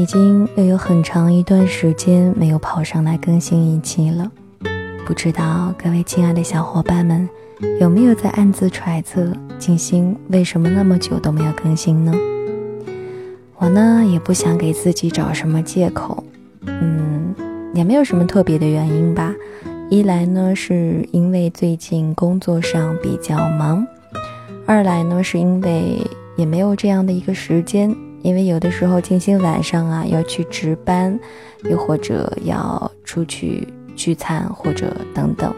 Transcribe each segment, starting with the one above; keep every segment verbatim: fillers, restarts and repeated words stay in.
已经又有很长一段时间没有跑上来更新一期了，不知道各位亲爱的小伙伴们有没有在暗自揣测静心为什么那么久都没有更新呢？我呢也不想给自己找什么借口，嗯，也没有什么特别的原因吧。一来呢是因为最近工作上比较忙，二来呢是因为也没有这样的一个时间，因为有的时候静心晚上啊要去值班，又或者要出去聚餐或者等等，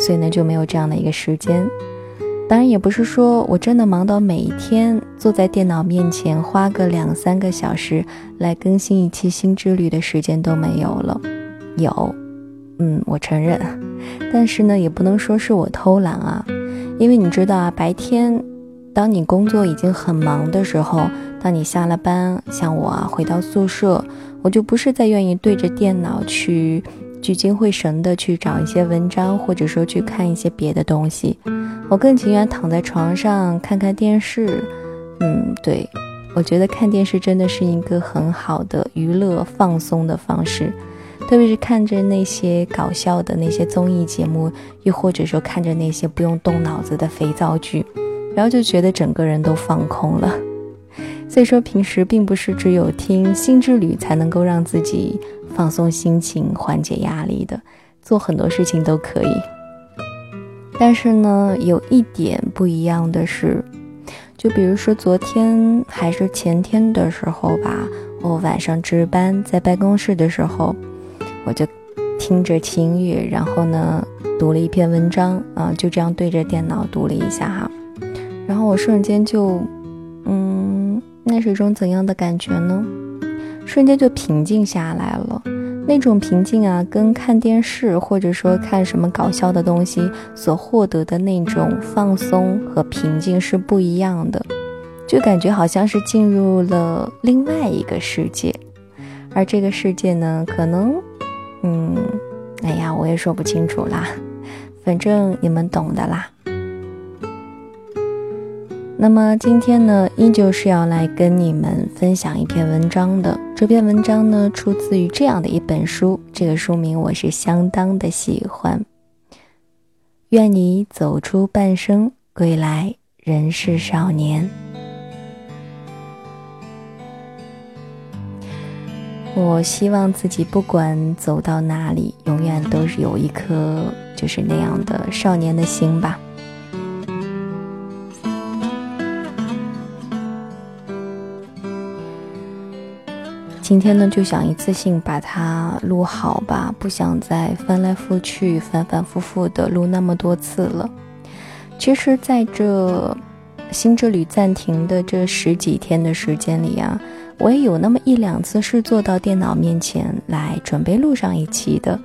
所以呢就没有这样的一个时间。当然也不是说我真的忙到每一天坐在电脑面前花个两三个小时来更新一期心之旅的时间都没有了，有，嗯，我承认，但是呢也不能说是我偷懒啊，因为你知道啊，白天当你工作已经很忙的时候，当你下了班，像我啊回到宿舍，我就不是再愿意对着电脑去聚精会神的去找一些文章，或者说去看一些别的东西，我更情愿躺在床上看看电视。嗯，对，我觉得看电视真的是一个很好的娱乐放松的方式，特别是看着那些搞笑的那些综艺节目，又或者说看着那些不用动脑子的肥皂剧，然后就觉得整个人都放空了。所以说平时并不是只有听心之旅才能够让自己放松心情缓解压力的，做很多事情都可以。但是呢有一点不一样的是，就比如说昨天还是前天的时候吧，我晚上值班在办公室的时候，我就听着轻音乐，然后呢读了一篇文章啊、呃，就这样对着电脑读了一下哈，然后我瞬间就，嗯，那是一种怎样的感觉呢？瞬间就平静下来了。那种平静啊，跟看电视或者说看什么搞笑的东西所获得的那种放松和平静是不一样的，就感觉好像是进入了另外一个世界。而这个世界呢，可能，嗯，哎呀，我也说不清楚啦，反正你们懂的啦。那么今天呢依旧是要来跟你们分享一篇文章的，这篇文章呢出自于这样的一本书，这个书名我是相当的喜欢。愿你走出半生，归来仍是少年。我希望自己不管走到哪里，永远都是有一颗就是那样的少年的心吧。今天呢就想一次性把它录好吧，不想再翻来覆去反反复复的录那么多次了。其实在这心之旅暂停的这十几天的时间里啊，我也有那么一两次是坐到电脑面前来准备录上一期的，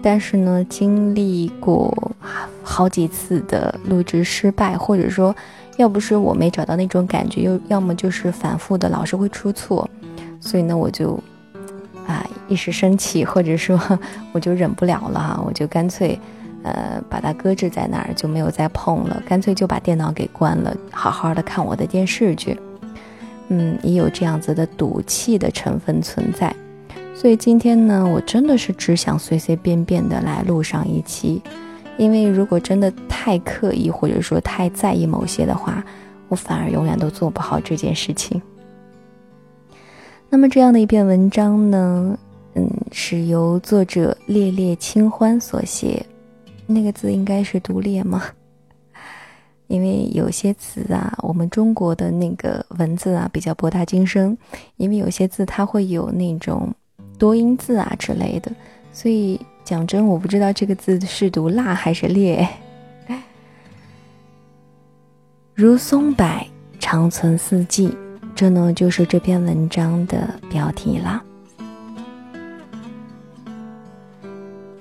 但是呢经历过好几次的录制失败，或者说要不是我没找到那种感觉，又要么就是反复的老是会出错，所以呢我就啊一时生气，或者说我就忍不了了哈，我就干脆呃把它搁置在那儿，就没有再碰了，干脆就把电脑给关了，好好的看我的电视剧。嗯，也有这样子的赌气的成分存在。所以今天呢我真的是只想随随便便的来录上一期，因为如果真的太刻意或者说太在意某些的话，我反而永远都做不好这件事情。那么这样的一篇文章呢，嗯，是由作者烈烈清欢所写，那个字应该是读烈吗？因为有些词啊，我们中国的那个文字啊比较博大精深，因为有些字它会有那种多音字啊之类的，所以讲真我不知道这个字是读辣还是烈。如松柏长存四季，这呢就是这篇文章的标题啦。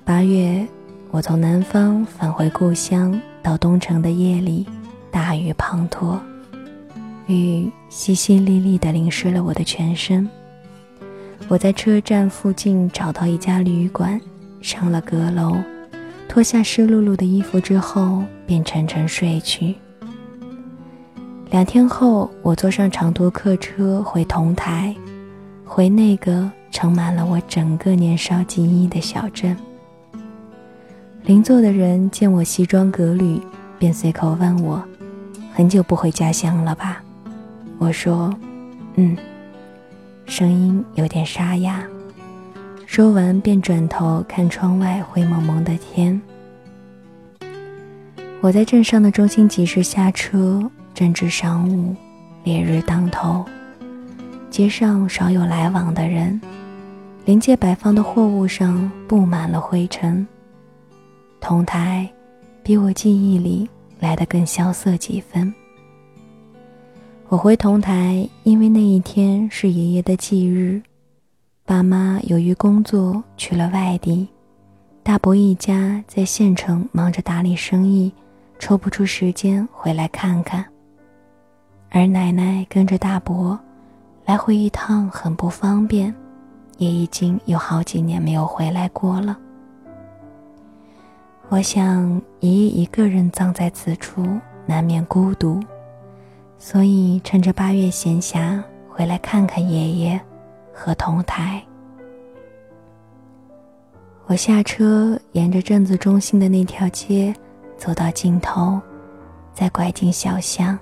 八月，我从南方返回故乡，到东城的夜里，大雨滂沱，雨淅淅沥沥地淋湿了我的全身。我在车站附近找到一家旅馆，上了阁楼，脱下湿漉漉的衣服之后，便沉沉睡去。两天后，我坐上长途客车回同台，回那个盛满了我整个年少记忆的小镇。邻座的人见我西装革履，便随口问我，很久不回家乡了吧？我说嗯，声音有点沙哑，说完便转头看窗外灰蒙蒙的天。我在镇上的中心集市下车，正值晌午，烈日当头，街上少有来往的人，临街摆放的货物上布满了灰尘。同台比我记忆里来得更萧瑟几分。我回同台，因为那一天是爷爷的忌日，爸妈由于工作去了外地，大伯一家在县城忙着打理生意，抽不出时间回来看看。而奶奶跟着大伯来回一趟很不方便，也已经有好几年没有回来过了。我想爷爷一个人葬在此处难免孤独，所以趁着八月闲暇回来看看爷爷和同台。我下车，沿着镇子中心的那条街走到尽头，再拐进小巷。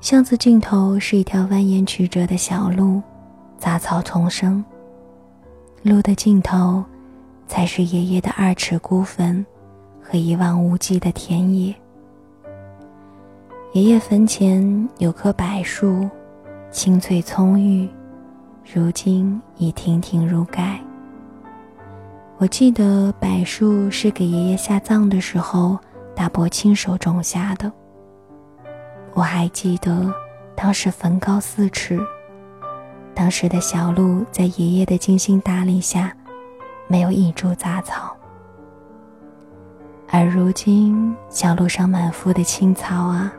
巷子尽头是一条蜿蜒曲折的小路，杂草丛生。路的尽头才是爷爷的二尺孤坟和一望无际的田野。爷爷坟前有棵柏树，青翠葱郁，如今已亭亭如盖。我记得柏树是给爷爷下葬的时候大伯亲手种下的。我还记得当时坟高四尺，当时的小路在爷爷的精心打理下没有一株杂草，而如今小路上满腹的青草啊，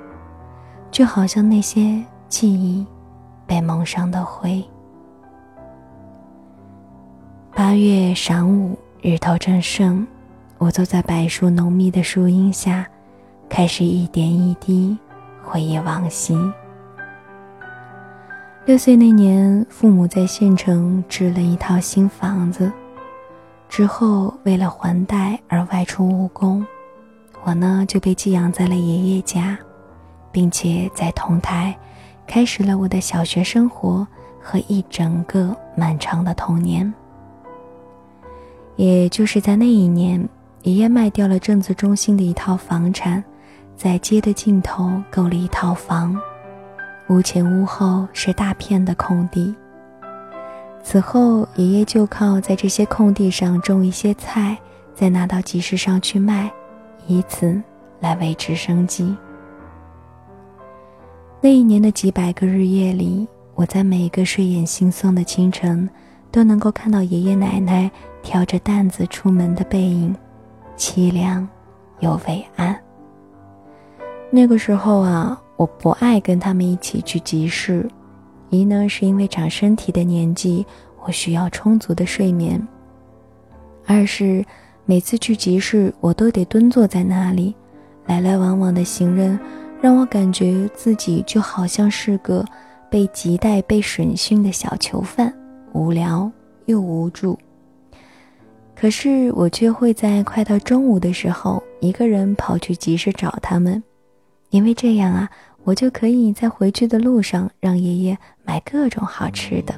就好像那些记忆被蒙上的灰。八月晌午，日头正盛，我坐在柏树浓密的树荫下，开始一点一滴回忆往昔。六岁那年，父母在县城置了一套新房子，之后为了还贷而外出务工，我呢就被寄养在了爷爷家，并且在同台开始了我的小学生活和一整个漫长的童年。也就是在那一年，爷爷卖掉了镇子中心的一套房产，在街的尽头购了一套房，屋前屋后是大片的空地。此后爷爷就靠在这些空地上种一些菜，再拿到集市上去卖，以此来维持生计。那一年的几百个日夜里，我在每一个睡眼惺忪的清晨都能够看到爷爷奶奶挑着担子出门的背影，凄凉又伟岸。那个时候啊，我不爱跟他们一起去集市，一呢是因为长身体的年纪，我需要充足的睡眠；二是每次去集市我都得蹲坐在那里，来来往往的行人让我感觉自己就好像是个被亟待被审讯的小囚犯，无聊又无助。可是我却会在快到中午的时候一个人跑去集市找他们，因为这样啊，我就可以在回去的路上让爷爷买各种好吃的。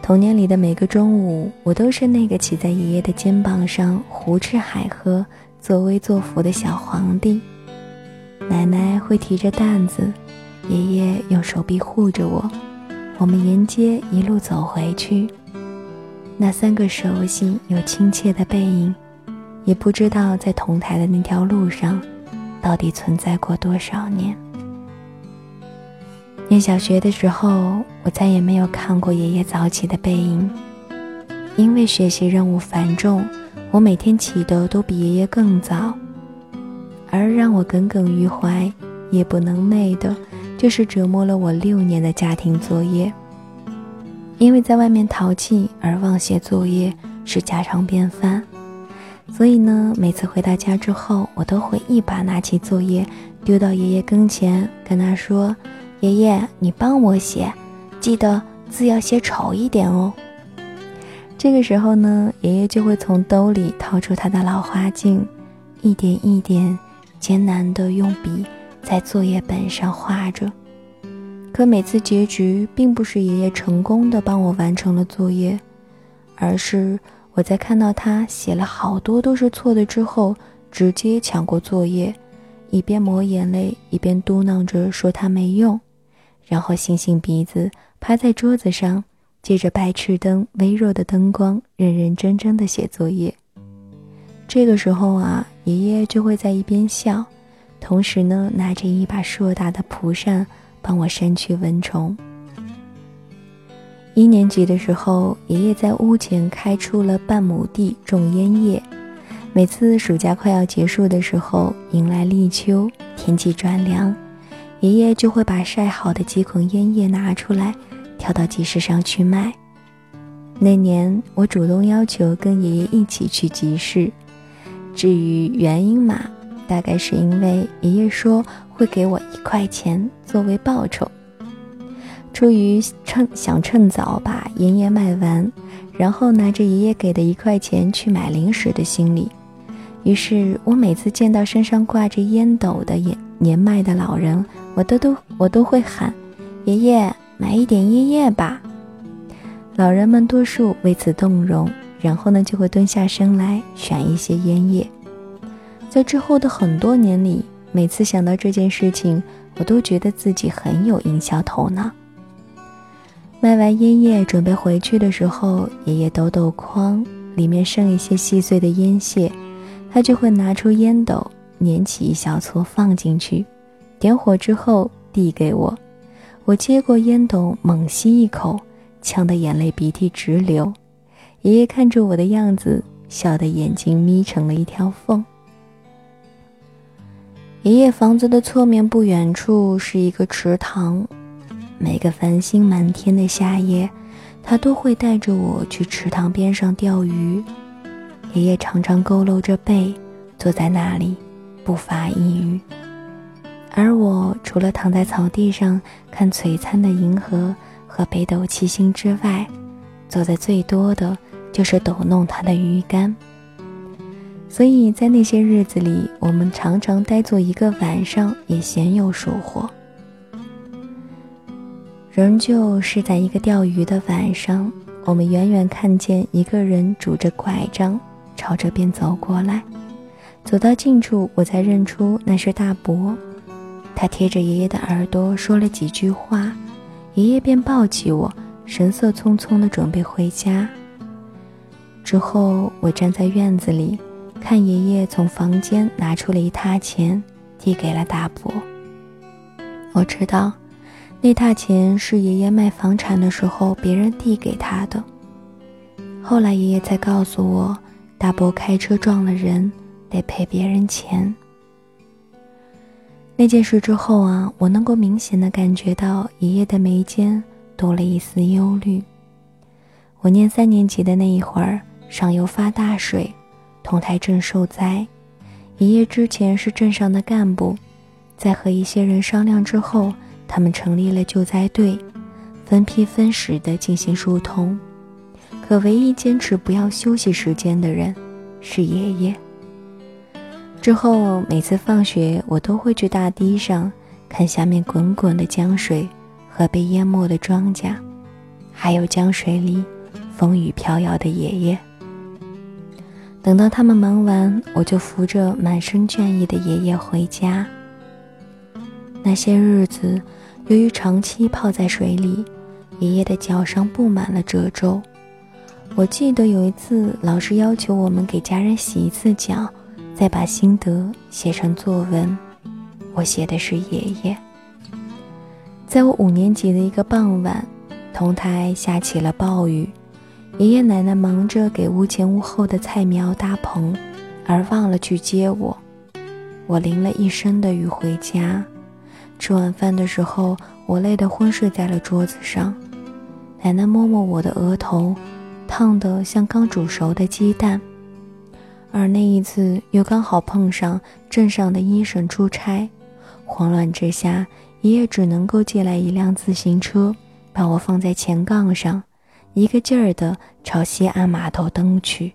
童年里的每个中午，我都是那个骑在爷爷的肩膀上胡吃海喝作威作福的小皇帝。奶奶会提着担子，爷爷用手臂护着我，我们沿街一路走回去。那三个熟悉又亲切的背影，也不知道在同台的那条路上到底存在过多少年。念小学的时候，我再也没有看过爷爷早起的背影，因为学习任务繁重，我每天起得都比爷爷更早。而让我耿耿于怀也不能寐的，就是折磨了我六年的家庭作业。因为在外面淘气而忘写作业是家常便饭，所以呢，每次回到家之后，我都会一把拿起作业丢到爷爷跟前，跟他说：“爷爷，你帮我写，记得字要写丑一点哦。这个时候呢，爷爷就会从兜里掏出他的老花镜，一点一点艰难地用笔在作业本上画着。可每次结局并不是爷爷成功地帮我完成了作业，而是我在看到他写了好多都是错的之后，直接抢过作业，一边抹眼泪一边嘟囔着说他没用，然后擤擤鼻子趴在桌子上，借着白炽灯微弱的灯光，认认真真地写作业。这个时候啊，爷爷就会在一边笑，同时呢拿着一把硕大的蒲扇帮我扇去蚊虫。一年级的时候，爷爷在屋前开出了半亩地种烟叶，每次暑假快要结束的时候，迎来立秋，天气转凉，爷爷就会把晒好的几捆烟叶拿出来挑到集市上去卖。那年我主动要求跟爷爷一起去集市，至于原因嘛，大概是因为爷爷说会给我一块钱作为报酬。出于趁想趁早把烟叶卖完，然后拿着爷爷给的一块钱去买零食的心理，于是我每次见到身上挂着烟斗的年迈的老人，我都都我都会喊爷爷买一点烟叶吧。老人们多数为此动容，然后呢就会蹲下身来选一些烟叶。在之后的很多年里，每次想到这件事情，我都觉得自己很有营销头脑。卖完烟叶准备回去的时候，爷爷抖抖筐，里面剩一些细碎的烟屑，他就会拿出烟斗捻起一小撮放进去，点火之后递给我。我接过烟斗猛吸一口，呛得眼泪鼻涕直流。爷爷看着我的样子，笑得眼睛眯成了一条缝。爷爷房子的侧面不远处是一个池塘，每个繁星满天的夏夜，他都会带着我去池塘边上钓鱼。爷爷常常佝偻着背坐在那里，不发一语，而我除了躺在草地上看璀璨的银河和北斗七星之外，做的最多的就是抖弄他的鱼竿。所以在那些日子里，我们常常呆坐一个晚上也鲜有收获。仍旧是在一个钓鱼的晚上，我们远远看见一个人拄着拐杖朝这边走过来，走到近处，我才认出那是大伯。他贴着爷爷的耳朵说了几句话，爷爷便抱起我，神色匆匆地准备回家。之后我站在院子里，看爷爷从房间拿出了一沓钱递给了大伯。我知道那沓钱是爷爷卖房产的时候别人递给他的，后来爷爷才告诉我，大伯开车撞了人，得赔别人钱。那件事之后啊，我能够明显地感觉到爷爷的眉间多了一丝忧虑。我念三年级的那一会儿，上游发大水，同台镇受灾。爷爷之前是镇上的干部，在和一些人商量之后，他们成立了救灾队，分批分时地进行疏通。可唯一坚持不要休息时间的人是爷爷。之后每次放学，我都会去大堤上看下面滚滚的江水和被淹没的庄稼，还有江水里风雨飘摇的爷爷。等到他们忙完，我就扶着满身倦意的爷爷回家。那些日子，由于长期泡在水里，爷爷的脚上布满了褶皱。我记得有一次，老师要求我们给家人洗一次脚，再把心得写成作文，我写的是爷爷。在我五年级的一个傍晚，同台下起了暴雨，爷爷奶奶忙着给屋前屋后的菜苗搭棚，而忘了去接我。我淋了一身的雨回家，吃晚饭的时候，我累得昏睡在了桌子上。奶奶摸摸我的额头，烫得像刚煮熟的鸡蛋。而那一次又刚好碰上镇上的医生出差，慌乱之下，爷爷只能够借来一辆自行车，把我放在前杠上，一个劲儿地朝西安码头蹬去。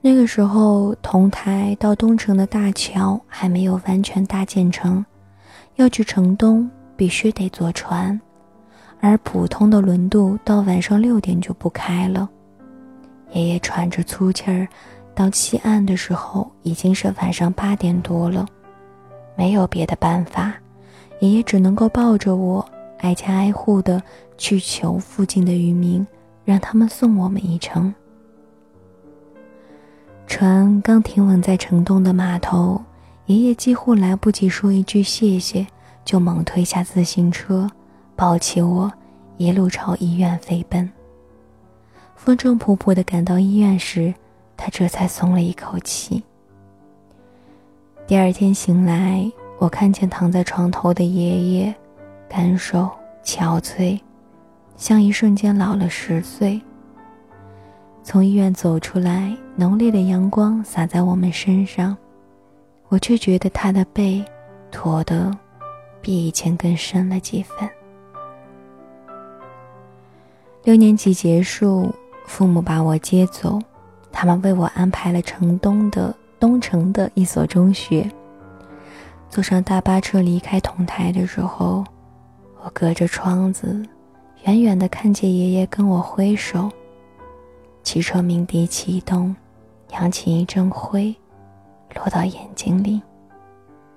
那个时候，同台到东城的大桥还没有完全搭建成，要去城东必须得坐船，而普通的轮渡到晚上六点就不开了。爷爷喘着粗气儿，到西岸的时候已经是晚上八点多了，没有别的办法，爷爷只能够抱着我，挨家挨户的去求附近的渔民，让他们送我们一程。船刚停稳在城东的码头，爷爷几乎来不及说一句谢谢，就猛推下自行车，抱起我一路朝医院飞奔。风尘仆仆地赶到医院时，他这才松了一口气。第二天醒来，我看见躺在床头的爷爷，干瘦憔悴，像一瞬间老了十岁。从医院走出来，浓烈的阳光洒在我们身上，我却觉得他的背驼得比以前更深了几分。六年级结束，父母把我接走，他们为我安排了城东的东城的一所中学。坐上大巴车离开同台的时候，我隔着窗子远远地看见爷爷跟我挥手，汽车鸣笛启动，扬起一阵灰落到眼睛里，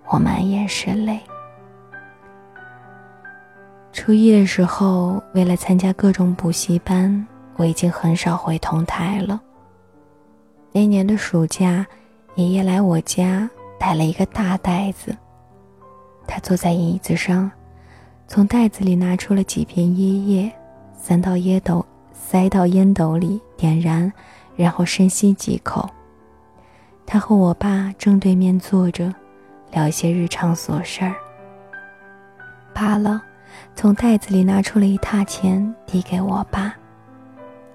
我满眼是泪。初一的时候，为了参加各种补习班，我已经很少回同台了。那年的暑假，爷爷来我家带了一个大袋子，他坐在椅子上，从袋子里拿出了几片椰叶，塞到椰斗塞到烟斗里点燃，然后深吸几口。他和我爸正对面坐着，聊一些日常琐事儿。罢了，从袋子里拿出了一沓钱递给我爸，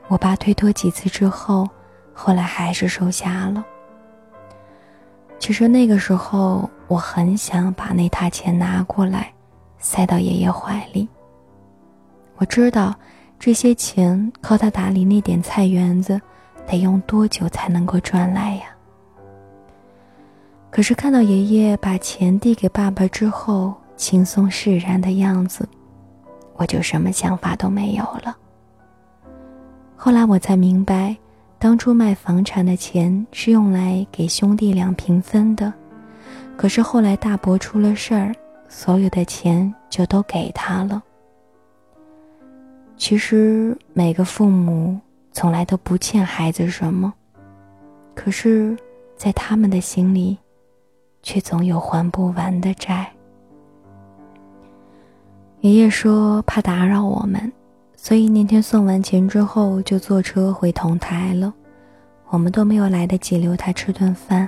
我爸推脱几次之后，后来还是收下了。其实那个时候，我很想把那沓钱拿过来，塞到爷爷怀里。我知道这些钱靠他打理那点菜园子得用多久才能够赚来呀。可是看到爷爷把钱递给爸爸之后轻松释然的样子，我就什么想法都没有了。后来我才明白，当初卖房产的钱是用来给兄弟俩平分的，可是后来大伯出了事儿，所有的钱就都给他了。其实每个父母从来都不欠孩子什么，可是在他们的心里却总有还不完的债。爷爷说怕打扰我们，所以那天送完钱之后就坐车回同台了，我们都没有来得及留他吃顿饭。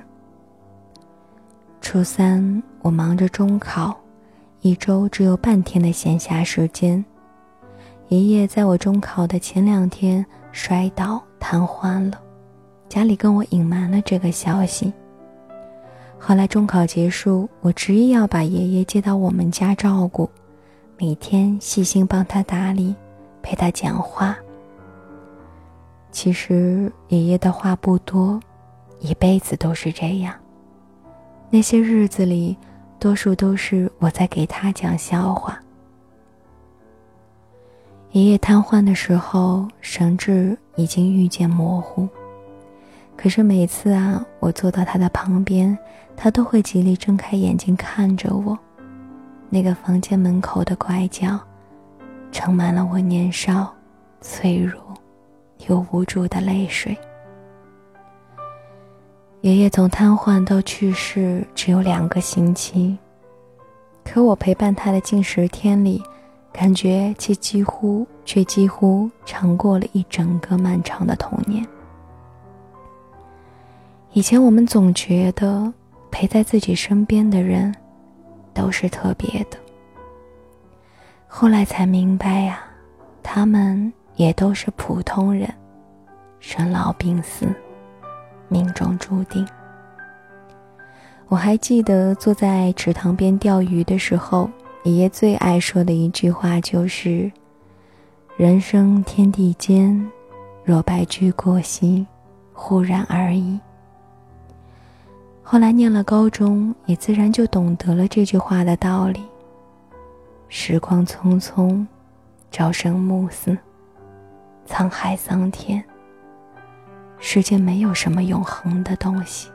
初三我忙着中考，一周只有半天的闲暇时间。爷爷在我中考的前两天摔倒瘫痪了，家里跟我隐瞒了这个消息。后来中考结束，我执意要把爷爷接到我们家照顾，每天细心帮他打理，陪他讲话。其实爷爷的话不多，一辈子都是这样。那些日子里，多数都是我在给他讲笑话。爷爷瘫痪的时候，神志已经愈见模糊，可是每次啊，我坐到他的旁边，他都会极力睁开眼睛看着我。那个房间门口的拐角，盛满了我年少、脆弱又无助的泪水。爷爷从瘫痪到去世只有两个星期，可我陪伴他的近十天里，感觉却几乎却几乎尝过了一整个漫长的童年。以前我们总觉得陪在自己身边的人都是特别的，后来才明白呀、啊，他们也都是普通人，生老病死，命中注定。我还记得坐在池塘边钓鱼的时候，爷爷最爱说的一句话就是：人生天地间，若白驹过隙，忽然而已。后来念了高中，也自然就懂得了这句话的道理。时光匆匆，朝生暮死，沧海桑田，世间没有什么永恒的东西。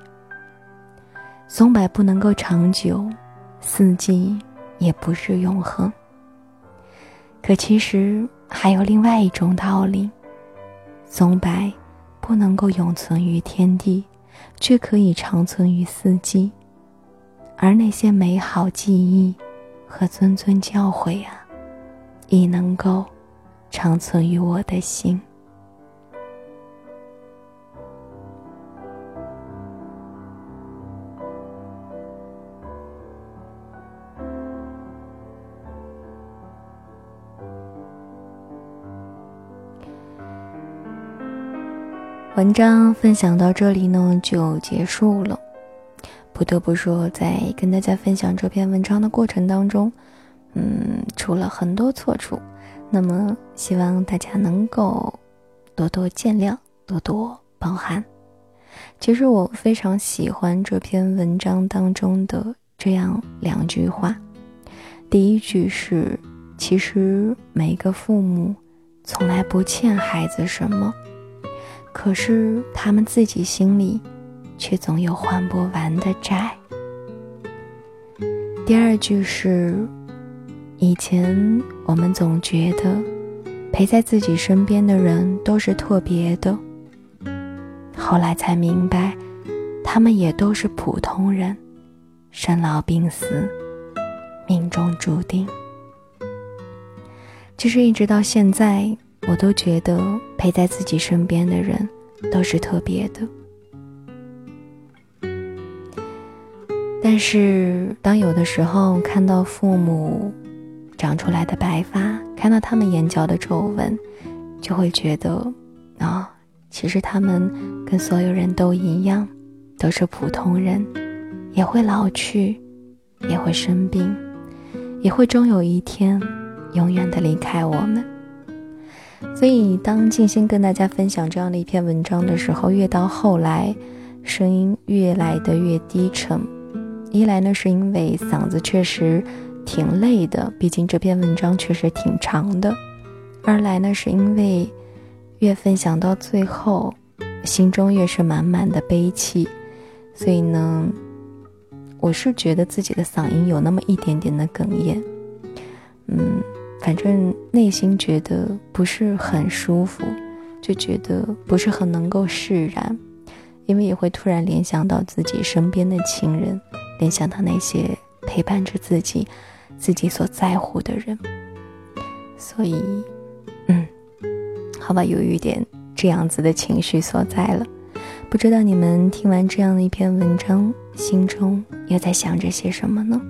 松柏不能够长久，四季也不是永恒。可其实还有另外一种道理，松柏不能够永存于天地，却可以长存于四季。而那些美好记忆和谆谆教诲啊，亦能够长存于我的心。文章分享到这里呢就结束了。不得不说，在跟大家分享这篇文章的过程当中，嗯，出了很多错处，那么希望大家能够多多见谅，多多包涵。其实我非常喜欢这篇文章当中的这样两句话。第一句是，其实每个父母从来不欠孩子什么，可是他们自己心里却总有还不完的债。第二句是，以前我们总觉得陪在自己身边的人都是特别的，后来才明白他们也都是普通人，生老病死，命中注定。其实一直到现在，我都觉得陪在自己身边的人都是特别的。但是当有的时候看到父母长出来的白发，看到他们眼角的皱纹，就会觉得啊、哦，其实他们跟所有人都一样，都是普通人，也会老去，也会生病，也会终有一天永远的离开我们。所以当静心跟大家分享这样的一篇文章的时候，越到后来声音越来的越低沉。一来呢是因为嗓子确实挺累的，毕竟这篇文章确实挺长的。二来呢是因为越分享到最后，心中越是满满的悲戚。所以呢，我是觉得自己的嗓音有那么一点点的哽咽，嗯反正内心觉得不是很舒服，就觉得不是很能够释然，因为也会突然联想到自己身边的亲人，联想到那些陪伴着自己自己所在乎的人。所以嗯好吧，有一点这样子的情绪所在了。不知道你们听完这样的一篇文章，心中又在想着些什么呢？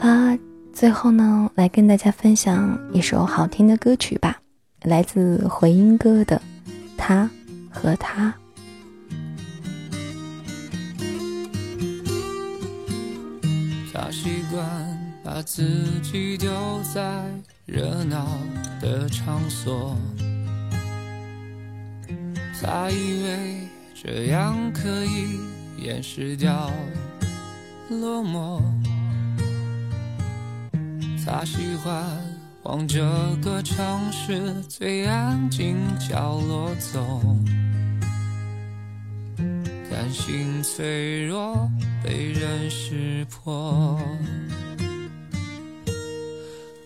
啊，最后呢，来跟大家分享一首好听的歌曲吧，来自回音哥的《他和他》。他习惯把自己丢在热闹的场所，他以为这样可以掩饰掉落寞。他喜欢往这个城市最安静角落走，担心脆弱被人识破。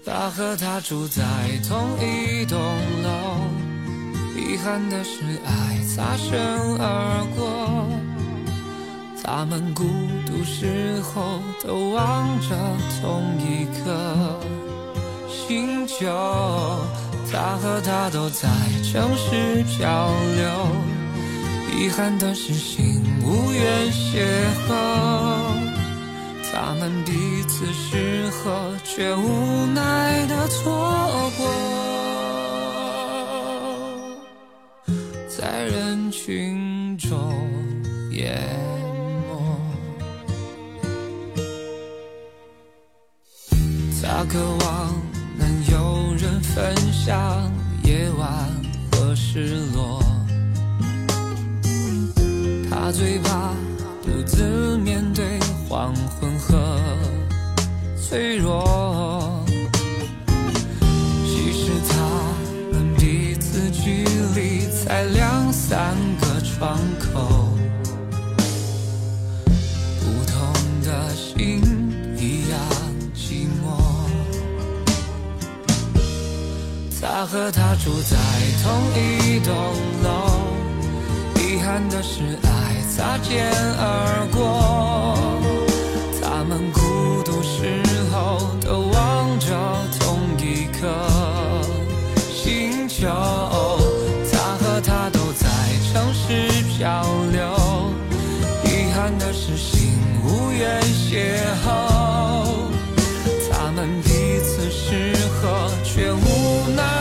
他和他住在同一栋楼，遗憾的是爱擦身而过。他们孤独时候都望着同一颗星球，他和她都在城市漂流，遗憾的是心无缘邂逅。他们彼此适合，却无奈的错过，在人群中也。Yeah。渴望能有人分享夜晚和失落。他最怕独自面对黄昏和脆弱。其实他们彼此距离才两三个窗口，不同的心一样寂寞。他和她住在同一栋楼，遗憾的是爱擦肩而过。他们孤独时候都望着同一颗星球。他和她都在城市漂流，遗憾的是心无缘邂逅。他们彼此适合，却无奈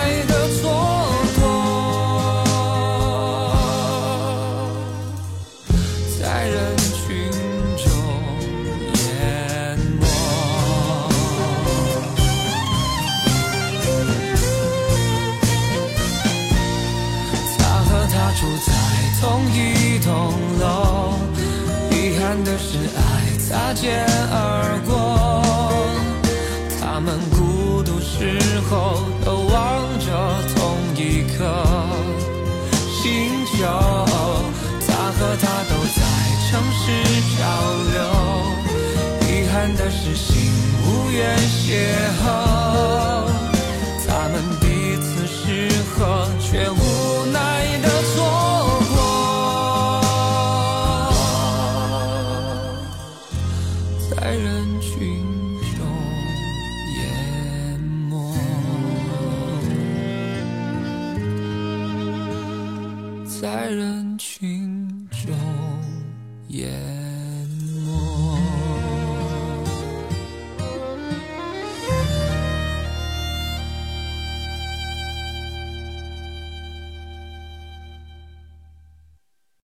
同一栋楼，遗憾的是爱擦肩而过。他们孤独时候都望着同一颗星球。他和她都在城市漂流，遗憾的是心无缘邂逅。他们彼此适合，却无奈的错。在人群中，也。